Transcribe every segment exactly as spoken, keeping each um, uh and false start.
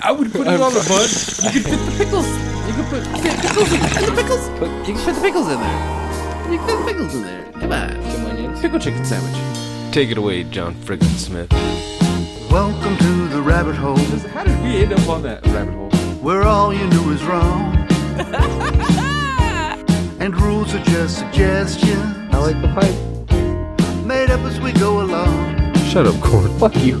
I would put it on the bun. You could fit the pickles. You could put pickles in there. The pickles. Put, you can fit the pickles in there. You can fit the pickles in there. Come on. Some onions. Pickle chicken sandwich. Take it away, John Friggin' Smith. Welcome to the rabbit hole. How did we end up on that rabbit hole? Where all you knew is wrong. And rules are just suggestions. I like the pipe. Made up as we go along. Shut up, Corn. Fuck you.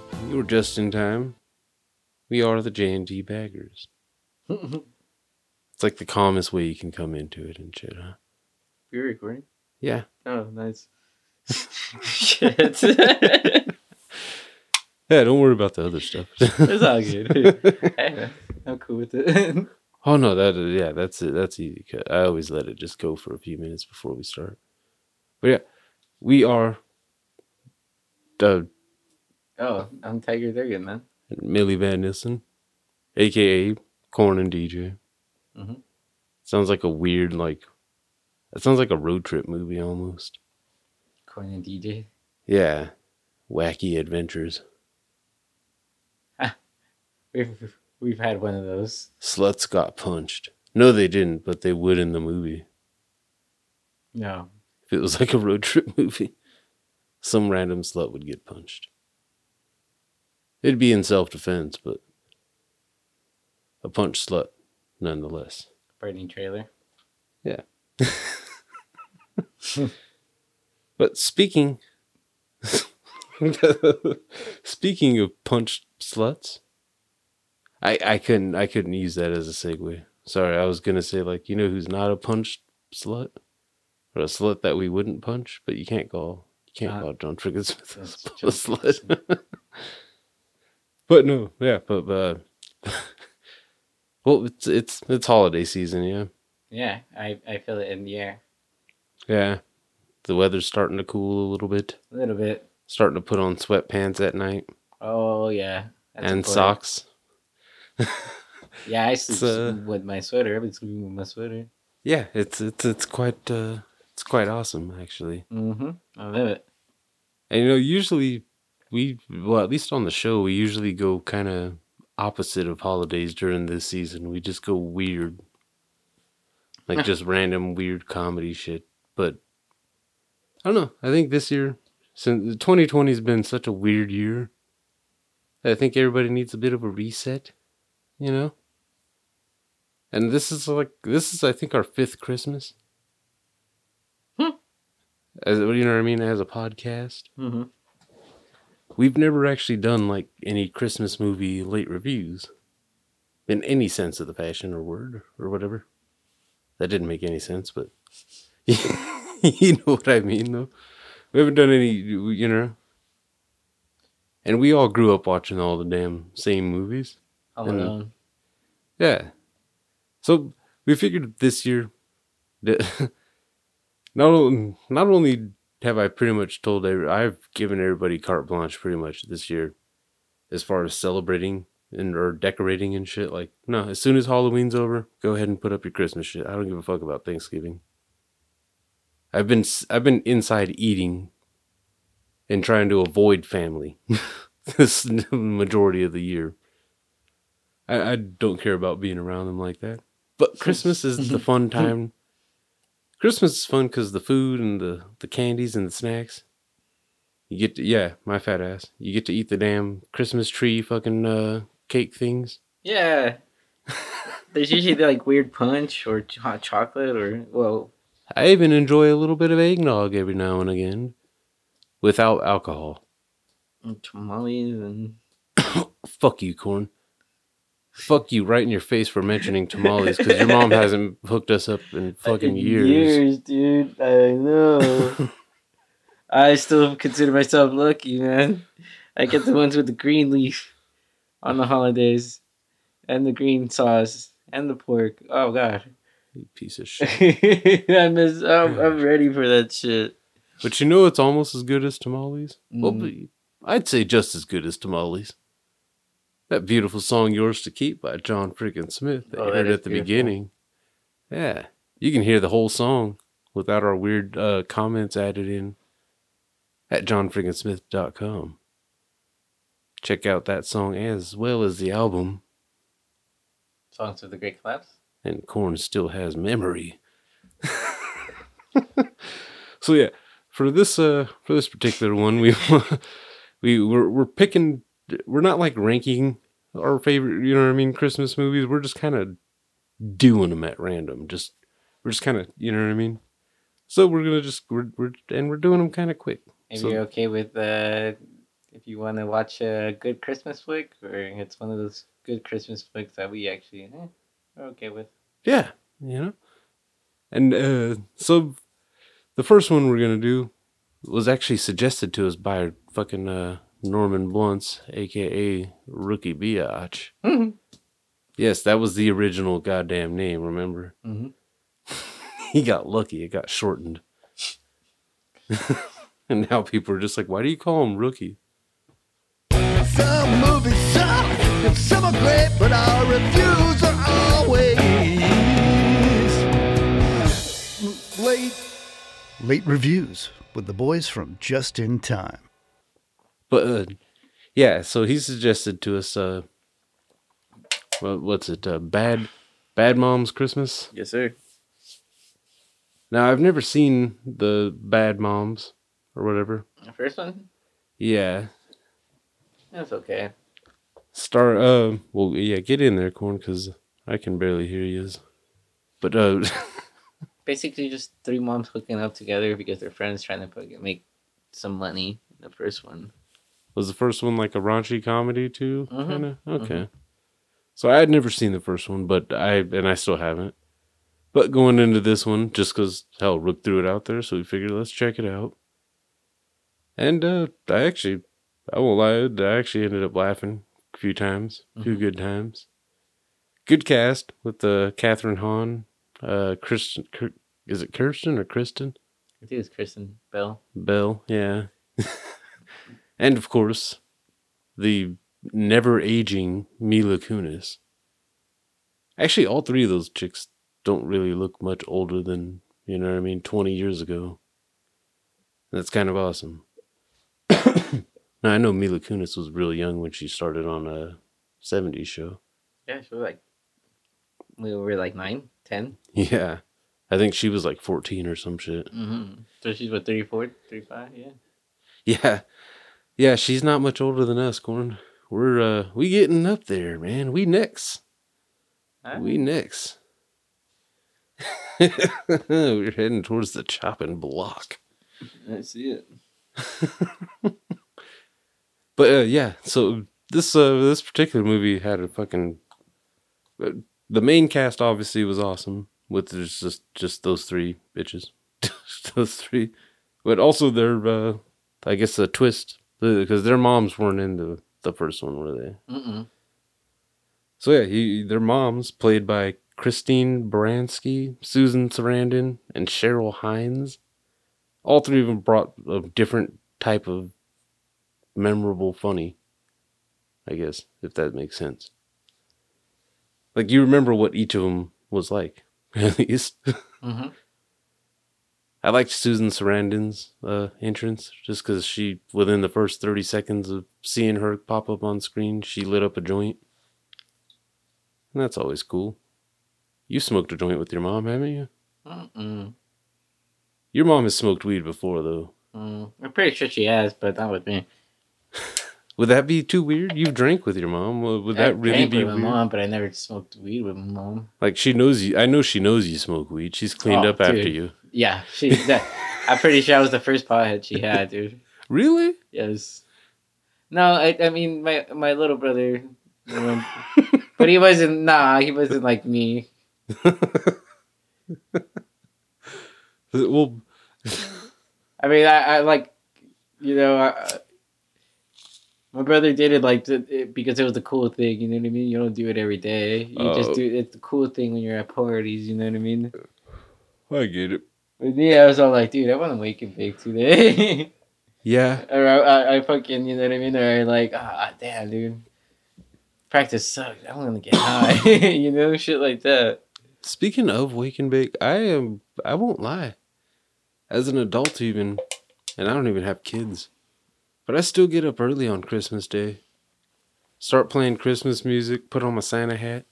You were just in time. We are the J and D Baggers. It's like the calmest way you can come into it and shit, huh? You're recording? Yeah. Oh, nice. Shit. Yeah, don't worry about the other stuff. It's all good. Hey, I'm cool with it. Oh, no, that yeah, that's it. That's easy. I always let it just go for a few minutes before we start. But yeah, we are... Uh, Oh, I'm Tiger Durgan, man. Millie Van Nissen, a k a. Corn and D J. Mm-hmm. Sounds like a weird, like... That sounds like a road trip movie, almost. Corn and D J? Yeah. Wacky adventures. we've, we've had one of those. Sluts got punched. No, they didn't, but they would in the movie. No. If it was like a road trip movie, some random slut would get punched. It'd be in self-defense, but a punch slut, nonetheless. Burning trailer. Yeah. But speaking... speaking of punch sluts, I, I couldn't I couldn't use that as a segue. Sorry, I was going to say, like, you know who's not a punch slut? Or a slut that we wouldn't punch, but you can't call, you can't uh, call John Friggin' Smith a slut. But no, yeah, but, uh, well, it's, it's, it's holiday season, yeah. Yeah, I, I feel it in the air. Yeah. The weather's starting to cool a little bit. A little bit. Starting to put on sweatpants at night. Oh, yeah. That's and important. Socks. Yeah, I sleep uh, with my sweater. I've been sleeping with my sweater. Yeah, it's, it's, it's quite, uh, it's quite awesome, actually. Mm-hmm. I love it. And, you know, usually... We, well, at least on the show, we usually go kind of opposite of holidays during this season. We just go weird. Like, just random weird comedy shit. But, I don't know. I think this year, since twenty twenty has been such a weird year, I think everybody needs a bit of a reset, you know? And this is, like, this is, I think, our fifth Christmas. Hmm. As, you know what I mean? As a podcast. Mm-hmm. We've never actually done, like, any Christmas movie late reviews in any sense of the fashion or word or whatever. That didn't make any sense, but you know what I mean, though. We haven't done any, you know. And we all grew up watching all the damn same movies. All alone. Yeah. So we figured this year that not, not only... Have I pretty much told every, I've given everybody carte blanche pretty much this year as far as celebrating and or decorating and shit. Like, no, as soon as Halloween's over, go ahead and put up your Christmas shit. I don't give a fuck about Thanksgiving. I've been I've been inside eating and trying to avoid family this majority of the year. I, I don't care about being around them like that. But Christmas is the fun time. Christmas is fun because the food and the, the candies and the snacks. You get to, yeah, my fat ass. You get to eat the damn Christmas tree fucking uh, cake things. Yeah. There's usually the, like, weird punch or hot chocolate or, well... I even enjoy a little bit of eggnog every now and again. Without alcohol. And tamales and... Fuck you, Corn. Fuck you right in your face for mentioning tamales, because your mom hasn't hooked us up in fucking years. Years, dude. I know. I still consider myself lucky, man. I get the ones with the green leaf on the holidays. And the green sauce. And the pork. Oh, God. You piece of shit. I miss, I'm, I'm ready for that shit. But you know it's almost as good as tamales? Mm. Well, I'd say just as good as tamales. That beautiful song, Yours to Keep, by John Friggin' Smith, that oh, you heard that at the beautiful. beginning. Yeah. You can hear the whole song without our weird uh, comments added in at john friggin smith dot com. Check out that song as well as the album. Songs of the Great Collapse. And Korn still has memory. So yeah, for this uh, for this particular one, we we we're, we're picking. We're not like ranking our favorite, you know what I mean, Christmas movies. We're just kind of doing them at random. Just we're just kind of, you know what I mean. So we're gonna just we're we're and we're doing them kind of quick. If so, you're okay with uh, if you want to watch a good Christmas flick, or it's one of those good Christmas flicks that we actually eh, are okay with. Yeah, you know, and uh, so the first one we're gonna do was actually suggested to us by fucking uh, Norman Bluntz, aka Rookie Biatch. Mm-hmm. Yes, that was the original goddamn name. Remember? Mm-hmm. He got lucky; it got shortened, and now people are just like, "Why do you call him Rookie?" Some movies suck, and some are great, but our reviews are always late. Late reviews with the boys from Just In Time. But uh, yeah, so he suggested to us, uh, well, what's it? Uh, Bad, Bad Moms Christmas. Yes, sir. Now I've never seen the Bad Moms or whatever. The first one. Yeah. That's okay. Star, uh, well, yeah, get in there, Corn, because I can barely hear you. But, uh... basically just three moms hooking up together because they're friends trying to make some money. The first one. Was the first one like a raunchy comedy, too? Mm-hmm. Kinda? Okay. Mm-hmm. So I had never seen the first one, but I, and I still haven't. But going into this one, just because, hell, Rook threw it out there, so we figured, let's check it out. And, uh, I actually... I won't lie, I actually ended up laughing a few times, a few mm-hmm. good times. Good cast with uh, Catherine Hahn, uh, Kristen, K- is it Kirsten or Kristen? I think it's Kristen Bell. Bell, yeah. And of course, the never-aging Mila Kunis. Actually, all three of those chicks don't really look much older than, you know what I mean, twenty years ago. That's kind of awesome. Now, I know Mila Kunis was real young when she started on a seventies show. Yeah, she was like, we were like nine, ten. Yeah. I think she was like fourteen or some shit. Mm-hmm. So she's what, thirty-four, thirty-five? Yeah. Yeah. Yeah, she's not much older than us, Corn. We're, uh, we getting up there, man. We next. Huh? We next. We're heading towards the chopping block. I see it. But, uh, yeah, so this uh, this particular movie had a fucking... Uh, the main cast, obviously, was awesome. With just just those three bitches. Those three. But also their, uh, I guess, the twist. Because their moms weren't in the, the first one, were they? Mm-mm. So, yeah, he, their moms, played by Christine Baranski, Susan Sarandon, and Cheryl Hines. All three of them brought a different type of memorable funny, I guess, if that makes sense. Like, you remember what each of them was like, at least. Mm-hmm. I liked Susan Sarandon's uh, entrance, just because she, within the first thirty seconds of seeing her pop up on screen, she lit up a joint. And that's always cool. You smoked a joint with your mom, haven't you? Mm-mm. Your mom has smoked weed before, though. Mm, I'm pretty sure she has, but not with me. Would that be too weird? You drink with your mom. Would that I really be with weird? My mom, but I never smoked weed with my mom. Like she knows you. I know she knows you smoke weed. She's cleaned oh, up dude. after you. Yeah, she. That, I'm pretty sure I was the first pothead she had, dude. Really? Yes. No, I. I mean, my my little brother, you know, but he wasn't. Nah, he wasn't like me. Well, I mean, I, I like, you know. I, My brother did it like it because it was the cool thing, you know what I mean? You don't do it every day. You uh, just do it. It's the cool thing when you're at parties, you know what I mean? I get it. And yeah, I was all like, dude, I want to wake and bake today. Yeah. Or I, I, I fucking, you know what I mean? Or like, ah, oh, damn, dude. Practice sucks. I want to get high. You know, shit like that. Speaking of wake and bake, I am, I won't lie. As an adult even, and I don't even have kids. But I still get up early on Christmas Day, start playing Christmas music, put on my Santa hat.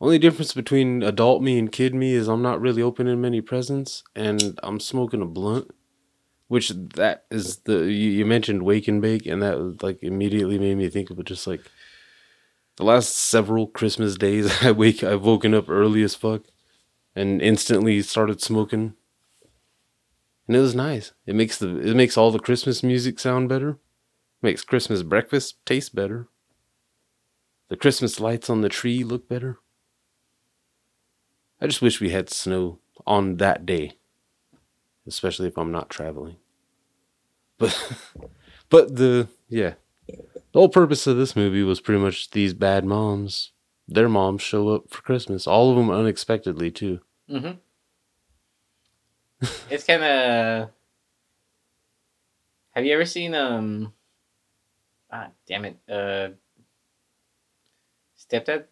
Only difference between adult me and kid me is I'm not really opening many presents, and I'm smoking a blunt, which that is the, you, you mentioned wake and bake, and that like immediately made me think of it just like the last several Christmas days I wake, I've woken up early as fuck and instantly started smoking. And it was nice. It makes the it makes all the Christmas music sound better. Makes Christmas breakfast taste better. The Christmas lights on the tree look better. I just wish we had snow on that day. Especially if I'm not traveling. But but the yeah. The whole purpose of this movie was pretty much these bad moms. Their moms show up for Christmas. All of them unexpectedly too. Mm-hmm. It's kind of. Have you ever seen um? Ah, damn it! Uh, Stepdad,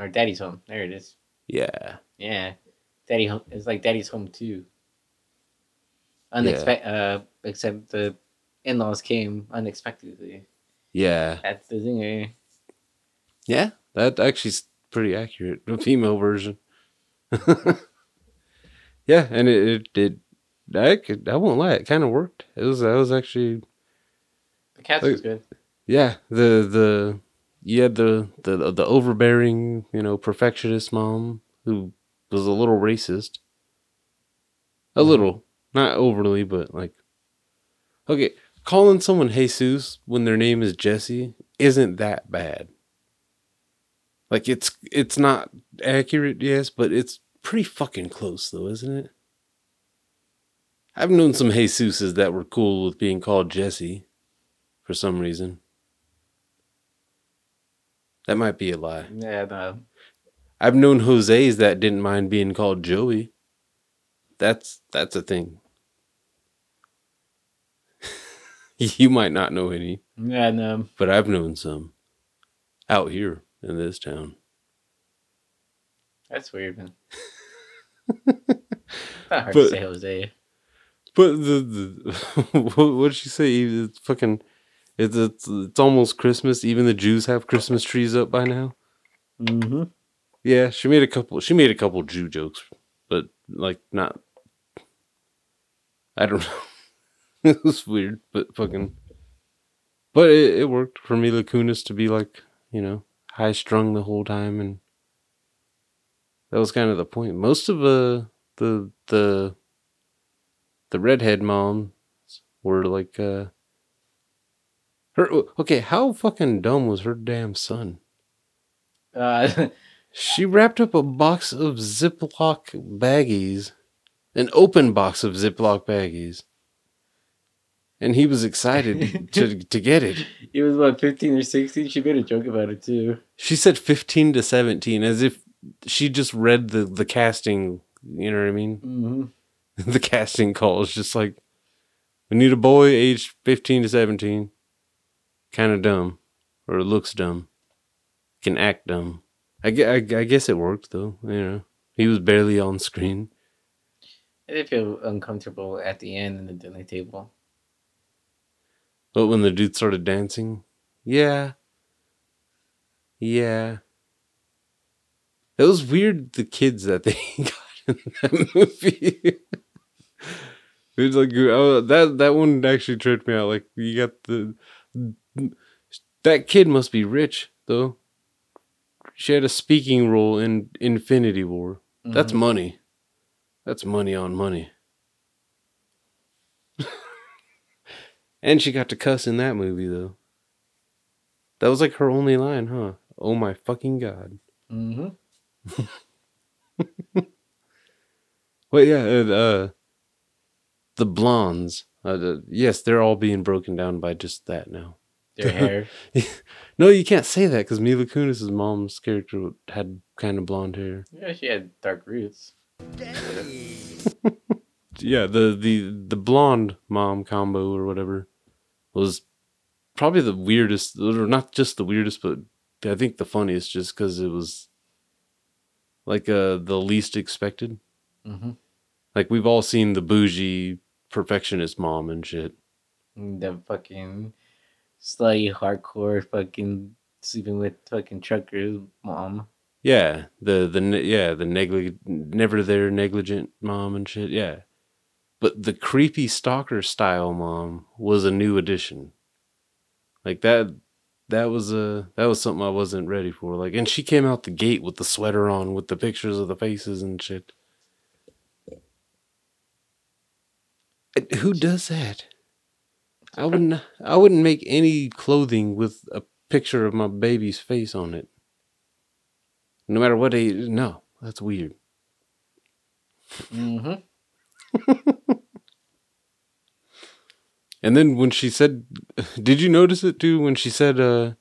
or Daddy's Home. There it is. Yeah. Yeah, Daddy Home. It's like Daddy's Home too. Unexpected. Yeah. Uh, except the in-laws came unexpectedly. Yeah. That's the zinger. Yeah, that actually's pretty accurate. The female version. Yeah, and it did. I could, I won't lie, it kind of worked. It was, I was actually. The cast like, was good. Yeah, the the you had the the the overbearing, you know, perfectionist mom who was a little racist. A mm-hmm. little, not overly, but like, okay, calling someone Jesus when their name is Jesse isn't that bad. Like it's it's not accurate, yes, but it's. Pretty fucking close, though, isn't it? I've known some Jesuses that were cool with being called Jesse for some reason. That might be a lie. Yeah, no. I've known Jose's that didn't mind being called Joey. That's that's a thing. You might not know any. Yeah, no. But I've known some out here in this town. That's weird, man. It's not hard but, to say Jose. But the, the what did she say? It's fucking, it's, it's it's almost Christmas. Even the Jews have Christmas trees up by now. Mm-hmm. Yeah, she made a couple. She made a couple Jew jokes, but like not. I don't know. It was weird, but fucking. But it, it worked for Mila Kunis to be like, you know, high strung the whole time and. That was kind of the point. Most of uh, the the the redhead moms were like, uh, her. Okay, how fucking dumb was her damn son? Uh, she wrapped up a box of Ziploc baggies, an open box of Ziploc baggies, and he was excited to to get it. He was about fifteen or sixteen. She made a joke about it too. She said fifteen to seventeen, as if. She just read the, the casting, you know what I mean? Mm-hmm. The casting call is just like, we need a boy aged fifteen to seventeen. Kind of dumb. Or looks dumb. Can act dumb. I, I, I guess it worked, though. You know, he was barely on screen. I did feel uncomfortable at the end in the dinner table. But when the dude started dancing? Yeah. Yeah. It was weird, the kids that they got in that movie. It's like oh, that that one actually tripped me out. Like you got the that kid must be rich though. She had a speaking role in Infinity War. Mm-hmm. That's money. That's money on money. And she got to cuss in that movie though. That was like her only line, huh? Oh my fucking god. Mm-hmm. Well, yeah, and, uh, the blondes. Uh, the, yes, they're all being broken down by just that now. Their hair. No, you can't say that because Mila Kunis' mom's character had kind of blonde hair. Yeah, she had dark roots. Yeah, the, the, the blonde mom combo or whatever was probably the weirdest, or not just the weirdest, but I think the funniest just because it was like uh, the least expected. Mm-hmm. Like we've all seen the bougie perfectionist mom and shit. The fucking slutty hardcore fucking sleeping with fucking truckers mom. Yeah, the the yeah the neglig never there negligent mom and shit. Yeah, but the creepy stalker style mom was a new addition. Like that that was a that was something I wasn't ready for. Like, and she came out the gate with the sweater on with the pictures of the faces and shit. Who does that? I wouldn't. I wouldn't make any clothing with a picture of my baby's face on it. No matter what age. No, that's weird. Mm-hmm. And then when she said, "Did you notice it too?" When she said uh,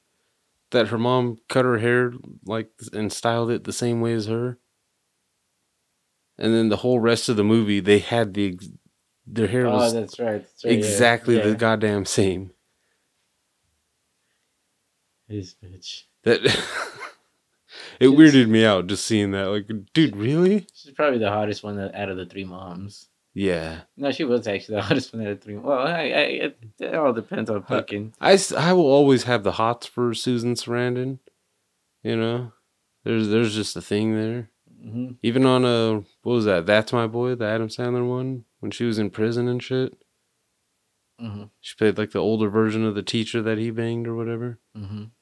that her mom cut her hair like and styled it the same way as her, and then the whole rest of the movie they had the. Ex- Their hair oh, was that's right. That's right. exactly yeah. Yeah. the goddamn same. This bitch. That it she's, weirded me out just seeing that. Like, dude, really? She's probably the hottest one out of the three moms. Yeah. No, she was actually the hottest one out of three. Well, I, I, it, it all depends on fucking. I, I, I will always have the hots for Susan Sarandon. You know, there's there's just a thing there. Mm-hmm. Even on a what was that? That's My Boy, the Adam Sandler one. When she was in prison and shit, mm-hmm. she played like the older version of the teacher that he banged or whatever. Mm-hmm.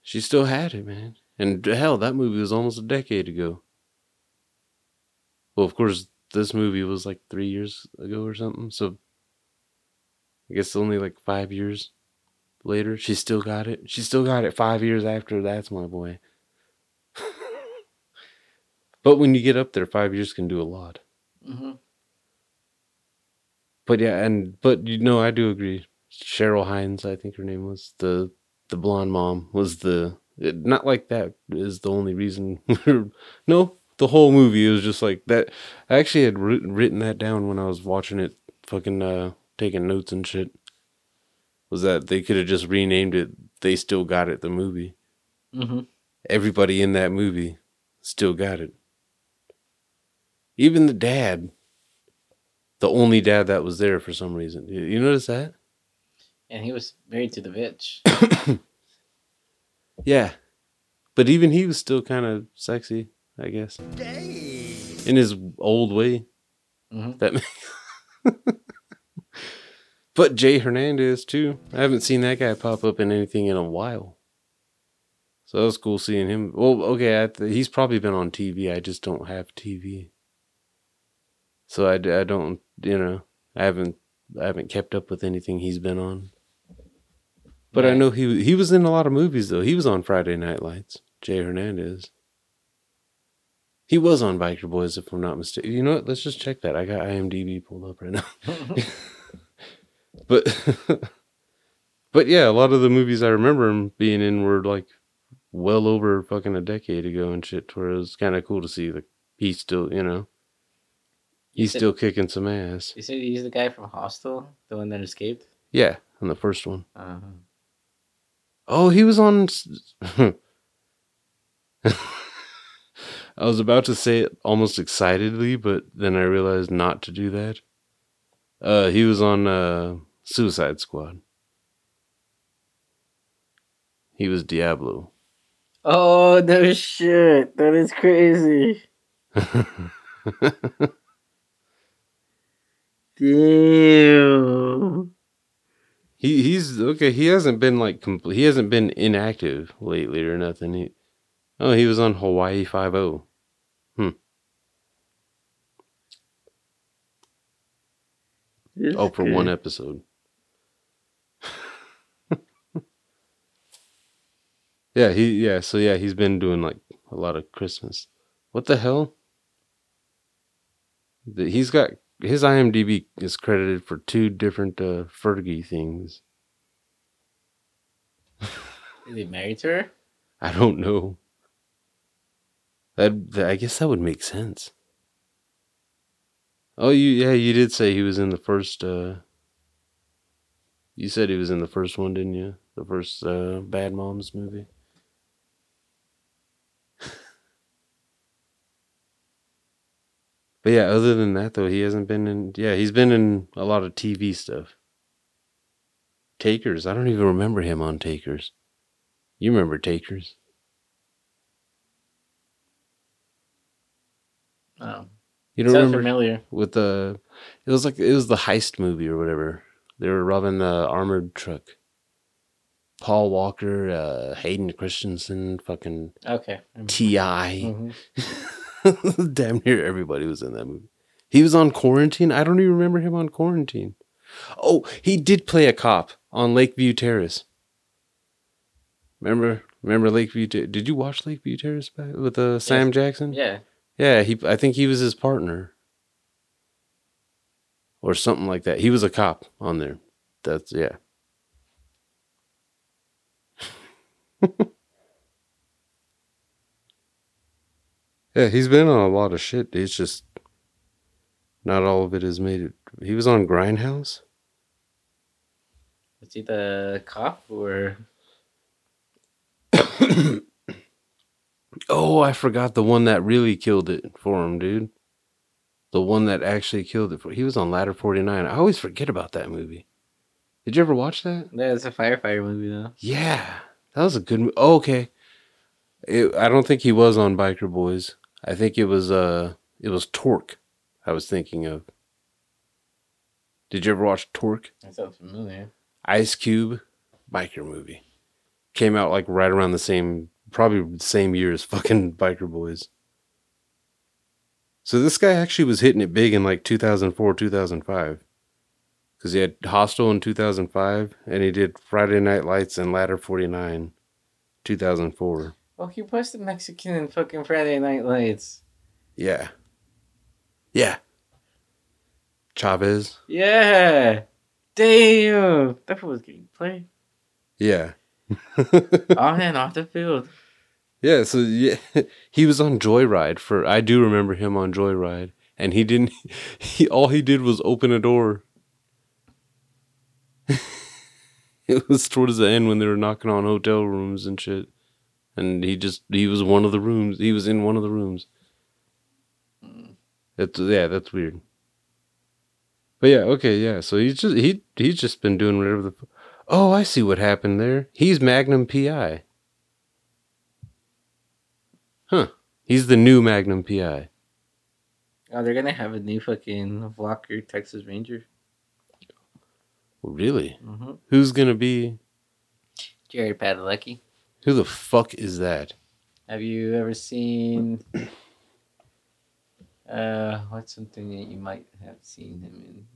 She still had it, man. And hell, that movie was almost a decade ago. Well, of course, this movie was like three years ago or something. So I guess only like five years later, she still got it. She still got it five years after That's My Boy. But when you get up there, five years can do a lot. Mm-hmm. But yeah, and but you know, I do agree. Cheryl Hines, I think her name was the the blonde mom was the it, not like that is the only reason. No, the whole movie was just like that. I actually had written that down when I was watching it, fucking uh, taking notes and shit. Was that they could have just renamed it? They Still Got It. The movie. Mm-hmm. Everybody in that movie still got it. Even the dad. The only dad that was there for some reason. You notice that? And he was married to the bitch. Yeah. But even he was still kind of sexy, I guess. Dang. In his old way. Mm-hmm. That. But Jay Hernandez, too. I haven't seen that guy pop up in anything in a while. So that was cool seeing him. Well, okay, I th- he's probably been on T V. I just don't have T V. So I, I don't, you know, I haven't I haven't kept up with anything he's been on. But right. I know he he was in a lot of movies, though. He was on Friday Night Lights, Jay Hernandez. He was on Biker Boys, if I'm not mistaken. You know what? Let's just check that. I got IMDb pulled up right now. but, but yeah, a lot of the movies I remember him being in were like well over fucking a decade ago and shit, where it was kind of cool to see like he still, you know. He's still kicking some ass. You said he's the guy from Hostel? The one that escaped? Yeah, on the first one. Uh-huh. Oh, he was on... I was about to say it almost excitedly, but then I realized not to do that. Uh, he was on uh, Suicide Squad. He was Diablo. Oh, no shit. That is crazy. Damn. He he's okay. He hasn't been like complete. He hasn't been inactive lately or nothing. He, oh, he was on Hawaii Five-0. Hmm. That's oh, for good. One episode. Yeah, he yeah, so yeah, he's been doing like a lot of Christmas. What the hell? He's got his IMDb is credited for two different uh, Fergie things. Is he married to her? I don't know. That, that I guess that would make sense. Oh, you yeah, you did say he was in the first. Uh, you said he was in the first one, didn't you? The first uh, Bad Moms movie. But yeah, other than that, though, he hasn't been in... Yeah, he's been in a lot of T V stuff. Takers. I don't even remember him on Takers. You remember Takers? Oh. You don't remember? Sounds familiar. With the... It was like... It was the heist movie or whatever. They were robbing the armored truck. Paul Walker, uh, Hayden Christensen, fucking... Okay. T I Mm-hmm. Damn near everybody was in that movie. He was on Quarantine. I don't even remember him on Quarantine. Oh, he did play a cop on Lakeview Terrace. Remember, remember Lakeview Ter- Did you watch Lakeview Terrace back with uh, Sam yeah. Jackson? Yeah. Yeah, he. I think he was his partner. Or something like that. He was a cop on there. That's, yeah. Yeah, he's been on a lot of shit. It's just not all of it has made it. He was on Grindhouse. Was he the cop or? Oh, I forgot the one that really killed it for him, dude. The one that actually killed it for. He was on Ladder forty-nine. I always forget about that movie. Did you ever watch that? Yeah, it's a firefighter movie though. Yeah, that was a good movie. Oh, okay, it, I don't think he was on Biker Boys. I think it was uh, it was Torque I was thinking of. Did you ever watch Torque? That sounds familiar. Ice Cube, biker movie. Came out like right around the same, probably the same year as fucking Biker Boys. So this guy actually was hitting it big in like two thousand four, two thousand five. Because he had Hostel in two thousand five, and he did Friday Night Lights and Ladder forty-nine, two thousand four. Oh, he was the Mexican in fucking Friday Night Lights. Yeah. Yeah. Chavez. Yeah. Damn. That fool was getting played. Yeah. On and off the field. Yeah, so yeah, he was on Joyride for, I do remember him on Joyride, and he didn't, he all he did was open a door. It was towards the end when they were knocking on hotel rooms and shit. And he just, he was one of the rooms. He was in one of the rooms. That's, yeah, that's weird. But yeah, okay, yeah. So he's just, he, he's just been doing whatever the, oh, I see what happened there. He's Magnum P I. Huh. He's the new Magnum P I. Oh, they're going to have a new fucking Walker Texas Ranger. Really? Mm-hmm. Who's going to be? Jared Padalecki. Who the fuck is that? Have you ever seen... Uh, what's something that you might have seen him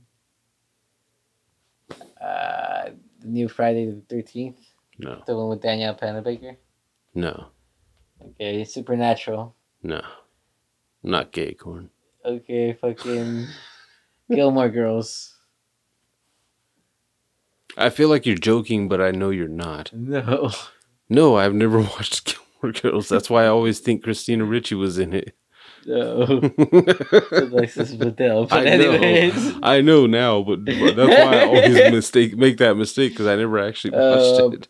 in? Uh, the new Friday the thirteenth? No. The one with Danielle Panabaker? No. Okay, Supernatural? No. Not gay, corn. Okay, fucking... Gilmore Girls. I feel like you're joking, but I know you're not. No. No, I've never watched Gilmore Girls. That's why I always think Christina Ricci was in it. No. Alexis Bledel. But I anyways. Know. I know now, but, but that's why I always mistake make that mistake because I never actually watched uh, it.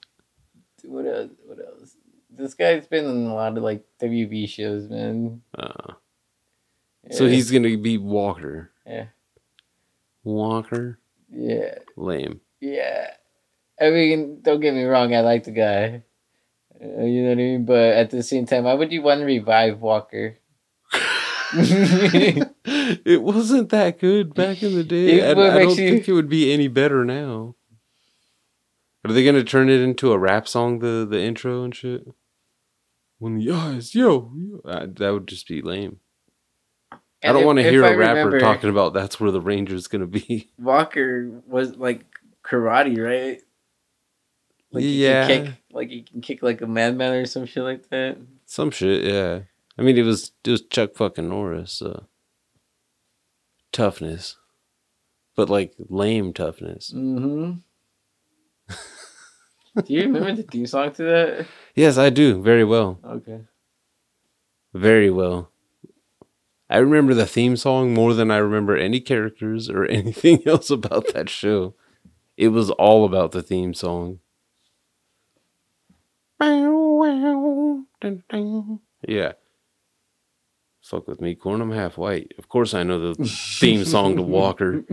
What else? What else? This guy's been in a lot of like W B shows, man. Uh, yeah. So he's gonna be Walker. Yeah. Walker? Yeah. Lame. Yeah. I mean, don't get me wrong, I like the guy. You know what I mean? But at the same time, why would you want to revive Walker? It wasn't that good back in the day. It, I, I don't you... think it would be any better now. Are they going to turn it into a rap song, the, the intro and shit? When the eyes, yo. yo. I, that would just be lame. And I don't want to hear I a rapper remember, talking about that's where the Ranger's going to be. Walker was like karate, right? Like yeah. He can kick, like he can kick like a madman or some shit like that. Some shit, yeah. I mean, it was it was Chuck fucking Norris. So. Toughness. But like lame toughness. Mm-hmm. Do you remember the theme song to that? Yes, I do. Very well. Okay. Very well. I remember the theme song more than I remember any characters or anything else about that show. It was all about the theme song. Yeah. Fuck with me, corn. I'm half white. Of course I know the theme song to Walker.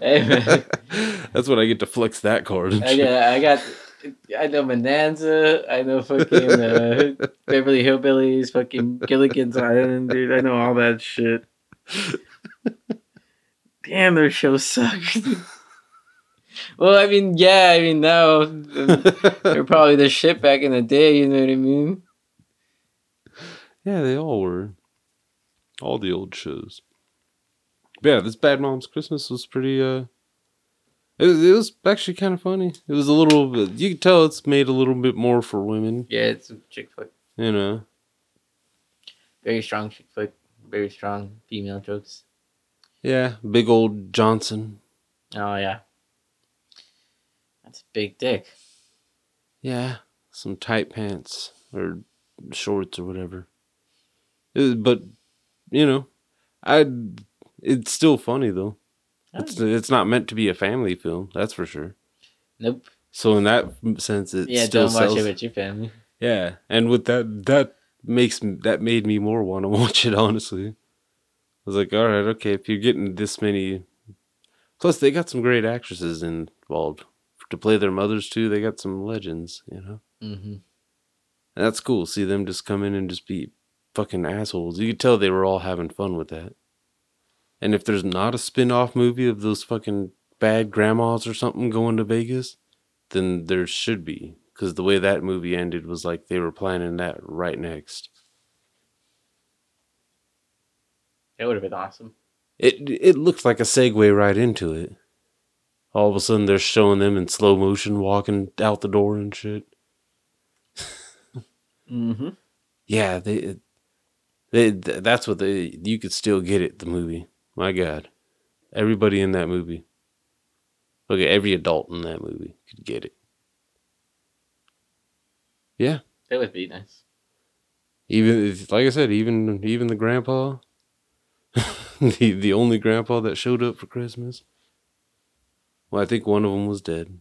Hey, man. That's what I get to flex that card. I got, I got... I know Bonanza. I know fucking uh, Beverly Hillbillies, fucking Gilligan's Island, dude. I know all that shit. Damn, their show sucked. Well, I mean, yeah, I mean, now they're probably the shit back in the day, you know what I mean? Yeah, they all were. All the old shows. But yeah, this Bad Moms Christmas was pretty, uh, It was, it was actually kind of funny. It was a little bit... You can tell it's made a little bit more for women. Yeah, it's a chick flick. You know. Very strong chick flick. Very strong female jokes. Yeah, big old Johnson. Oh, yeah. That's a big dick. Yeah, some tight pants or shorts or whatever. It, but, you know, I. It's still funny, though. It's it's not meant to be a family film, that's for sure. Nope. So in that sense, it yeah, still don't sells. Watch it with your family. Yeah, and with that, that makes that made me more want to watch it. Honestly, I was like, all right, okay, if you're getting this many, plus they got some great actresses involved to play their mothers too. They got some legends, you know. Mm-hmm. And that's cool. See them just come in and just be fucking assholes. You could tell they were all having fun with that. And if there's not a spin-off movie of those fucking bad grandmas or something going to Vegas, then there should be. Because the way that movie ended was like they were planning that right next. That would have been awesome. It it looked like a segue right into it. All of a sudden they're showing them in slow motion walking out the door and shit. Mm-hmm. Yeah, they, they that's what they... You could still get it, the movie. My God. Everybody in that movie. Okay, every adult in that movie could get it. Yeah. That would be nice. Even if, like I said, even even the grandpa. the the only grandpa that showed up for Christmas. Well, I think one of them was dead.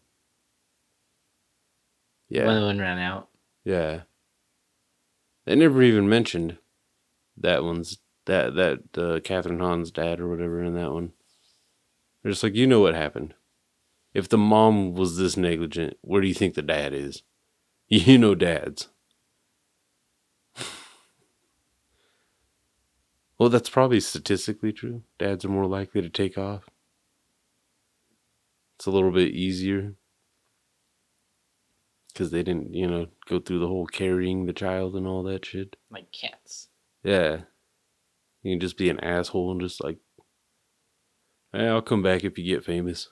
Yeah. One of them ran out. Yeah. They never even mentioned that one's That that uh, Catherine Hahn's dad or whatever in that one. They're just like, you know what happened. If the mom was this negligent, where do you think the dad is? You know dads. Well, that's probably statistically true. Dads are more likely to take off. It's a little bit easier. Because they didn't, you know, go through the whole carrying the child and all that shit. Like cats. Yeah. You can just be an asshole and just like, hey, I'll come back if you get famous.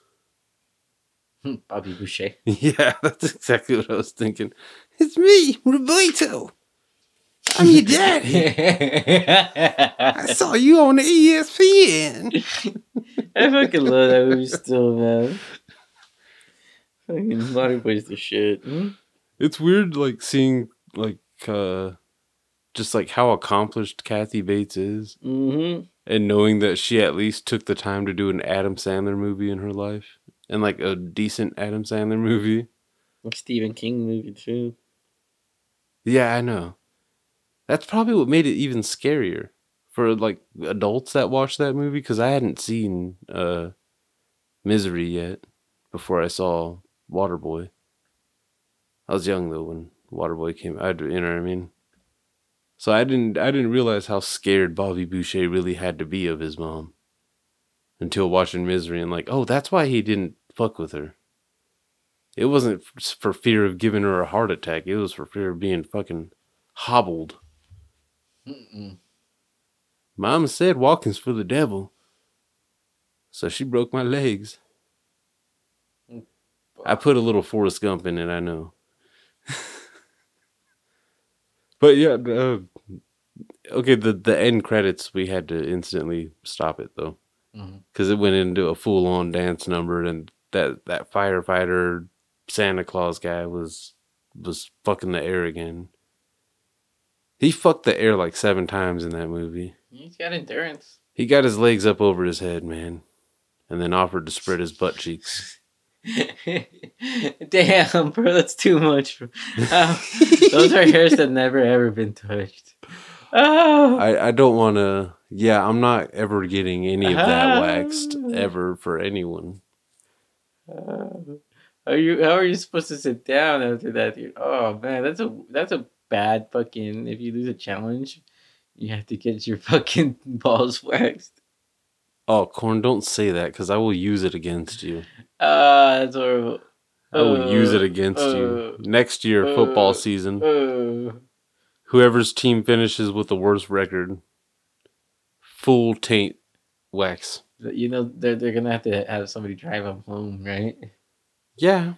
Bobby Boucher. Yeah, that's exactly what I was thinking. It's me, Roberto. I'm your daddy. I saw you on the E S P N. I fucking love that movie still, man. Fucking Waterboy's the shit. Hmm? It's weird, like, seeing, like, uh... just like how accomplished Kathy Bates is, mm-hmm. and knowing that she at least took the time to do an Adam Sandler movie in her life, and like a decent Adam Sandler movie, a Stephen King movie too. Yeah, I know. That's probably what made it even scarier for like adults that watched that movie, because I hadn't seen uh, Misery yet before I saw Waterboy. I was young though when Waterboy came. I, you know what I mean. So I didn't I didn't realize how scared Bobby Boucher really had to be of his mom until watching Misery and like, oh, that's why he didn't fuck with her. It wasn't for fear of giving her a heart attack. It was for fear of being fucking hobbled. Mm-mm. Mama said walking's for the devil. So she broke my legs. I put a little Forrest Gump in it, I know. But yeah, uh, okay, the, the end credits, we had to instantly stop it, though. Because mm-hmm. it went into a full-on dance number, and that, that firefighter Santa Claus guy was was fucking the air again. He fucked the air like seven times in that movie. He's got endurance. He got his legs up over his head, man, and then offered to spread his butt cheeks. Damn, bro, that's too much. Oh, those are hairs that never ever been touched. Oh, I, I don't want to. Yeah, I'm not ever getting any of that uh, waxed ever for anyone. Uh, are you? How are you supposed to sit down after that, dude? Oh man, that's a that's a bad fucking. If you lose a challenge, you have to get your fucking balls waxed. Oh, Korn, don't say that because I will use it against you. Uh, that's horrible. I will uh, use it against uh, you. Next year, uh, football season. Uh, Whoever's team finishes with the worst record, full taint wax. You know, they're, they're going to have to have somebody drive them home, right? Yeah.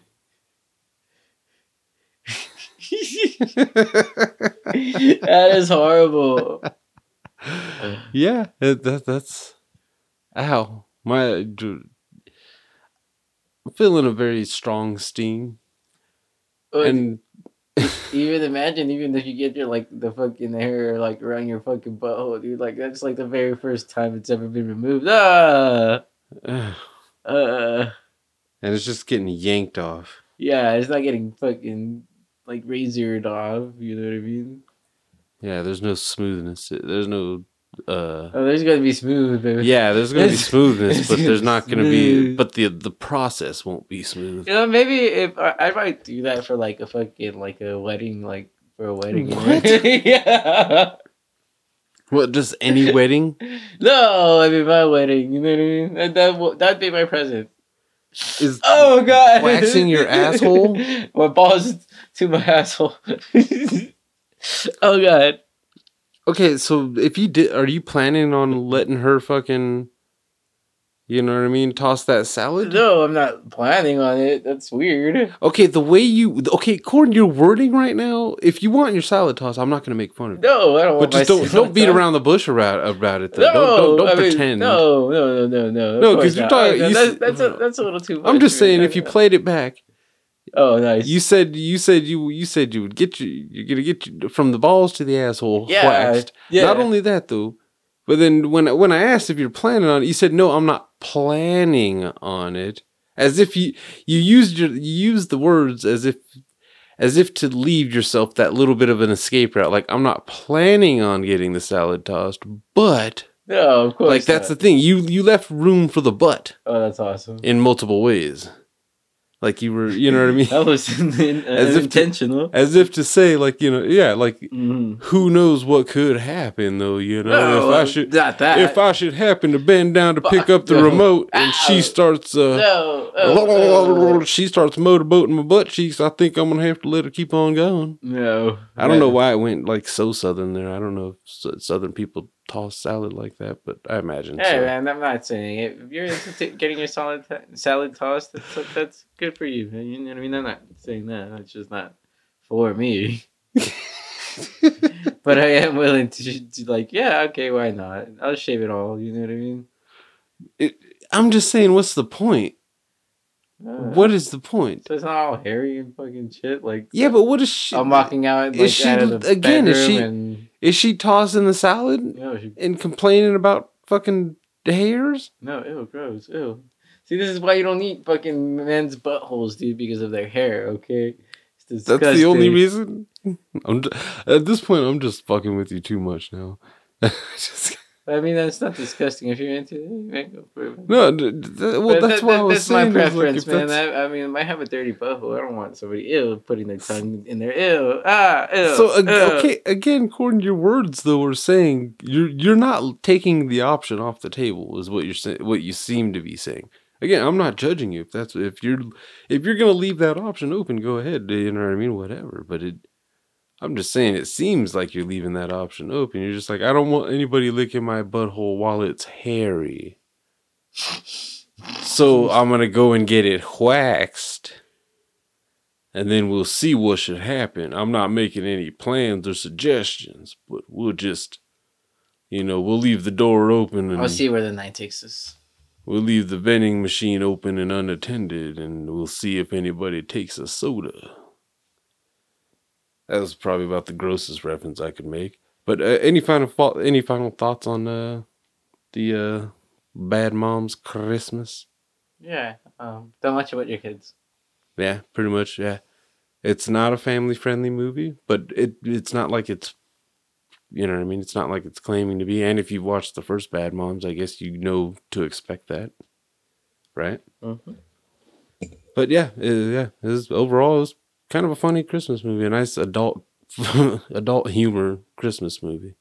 That is horrible. Yeah, that that's... Ow. My... Dude. I'm feeling a very strong steam. Oh, and even imagine, even if you get your like the fucking hair like around your fucking butthole, dude, like that's like the very first time it's ever been removed. Ah, uh, and it's just getting yanked off. Yeah, it's not getting fucking like razored off. You know what I mean? Yeah, there's no smoothness. There's no. Uh, oh, there's gonna be smooth, baby. Yeah, there's gonna be smoothness, but there's not gonna be. But the the process won't be smooth. You know, maybe if I, I might do that for like a fucking like a wedding, like for a wedding. What? Yeah. What? Just any wedding? No, I mean my wedding. You know what I mean? That that that'd be my present. Is oh god, waxing your asshole? My balls to my asshole. Oh god. Okay, so if you did, are you planning on letting her fucking, you know what I mean, toss that salad? No, I'm not planning on it. That's weird. Okay, the way you, okay, Corn, you're wording right now. If you want your salad toss, I'm not gonna make fun of it. No, I don't. But want just my don't don't beat toss. Around the bush about about it. Though. No, don't don't, don't pretend. Mean, no, no, no, no, no. No, because you're talking. You, that's that's a, that's a little too much. I'm just saying, if you played it back. Oh, nice! You said you said you you said you would get you you're gonna get you from the balls to the asshole yeah, waxed. Yeah. Not only that though, but then when when I asked if you're planning on it, you said no, I'm not planning on it. As if you you used your you used the words as if as if to leave yourself that little bit of an escape route. Like I'm not planning on getting the salad tossed, but no, of course. Like that's not. The thing. You you left room for the but. Oh, that's awesome. In multiple ways. Like you were, you know what I mean? That was in, uh, as if intentional. To, as if to say, like, you know, yeah, like, mm-hmm. Who knows what could happen, though, you know? No, if I should, not that. If I should happen to bend down to Fuck pick up the no. remote and Ow. she starts, uh, no. oh, blah, blah, blah, blah, blah, blah, she starts motorboating my butt cheeks, I think I'm going to have to let her keep on going. No. I don't yeah. know why it went, like, so southern there. I don't know if southern people toss salad like that, but I imagine. Hey so. man, I'm not saying it. If you're into getting your salad t- salad tossed, that's, that's good for you, man. You know what I mean? I'm not saying that. That's just not for me. But I am willing to, to like, yeah, okay, why not? I'll shave it all. You know what I mean? It, I'm just saying, what's the point? Uh, what is the point? So it's not all hairy and fucking shit. Like yeah, but what is she? I'm walking out. Like, is she out of the again? Is she? And, Is she tossing the salad no, she, and complaining about fucking hairs? No, ew, gross, ew. See, this is why you don't eat fucking men's buttholes, dude, because of their hair, okay? It's disgusting. That's the only reason? I'm just, at this point, I'm just fucking with you too much now. just, I mean, that's not disgusting. If you're into it, you can go for it. No, th- th- well, but that's th- what th- I was that's saying. That's my preference, like, man. I, I mean, I might have a dirty butthole. I don't want somebody ill putting their tongue in there. Ew. Ah, ew. So, ag- ew. Okay, again, according to your words, though, we're saying you're you're not taking the option off the table, is what you're say- what you seem to be saying. Again, I'm not judging you. If that's if you're if you're gonna leave that option open, go ahead. You know what I mean? Whatever. But it. I'm just saying, it seems like you're leaving that option open. You're just like, I don't want anybody licking my butthole while it's hairy. So I'm going to go and get it waxed. And then we'll see what should happen. I'm not making any plans or suggestions, but we'll just, you know, we'll leave the door open. And I'll see where the night takes us. We'll leave the vending machine open and unattended, and we'll see if anybody takes a soda. That was probably about the grossest reference I could make. But uh, any final fa- any final thoughts on uh, the uh, Bad Moms Christmas? Yeah, um, don't watch it with your kids. Yeah, pretty much. Yeah, it's not a family friendly movie, but it it's not like it's, you know what I mean. It's not like it's claiming to be. And if you watched the first Bad Moms, I guess you know to expect that, right? Mm-hmm. But yeah, it, yeah. It was, overall, it was kind of a funny Christmas movie, a nice adult adult humor Christmas movie,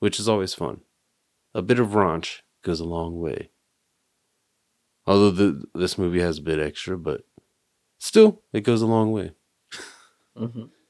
which is always fun. A bit of raunch goes a long way. Although the, this movie has a bit extra, but still, it goes a long way. Mm-hmm.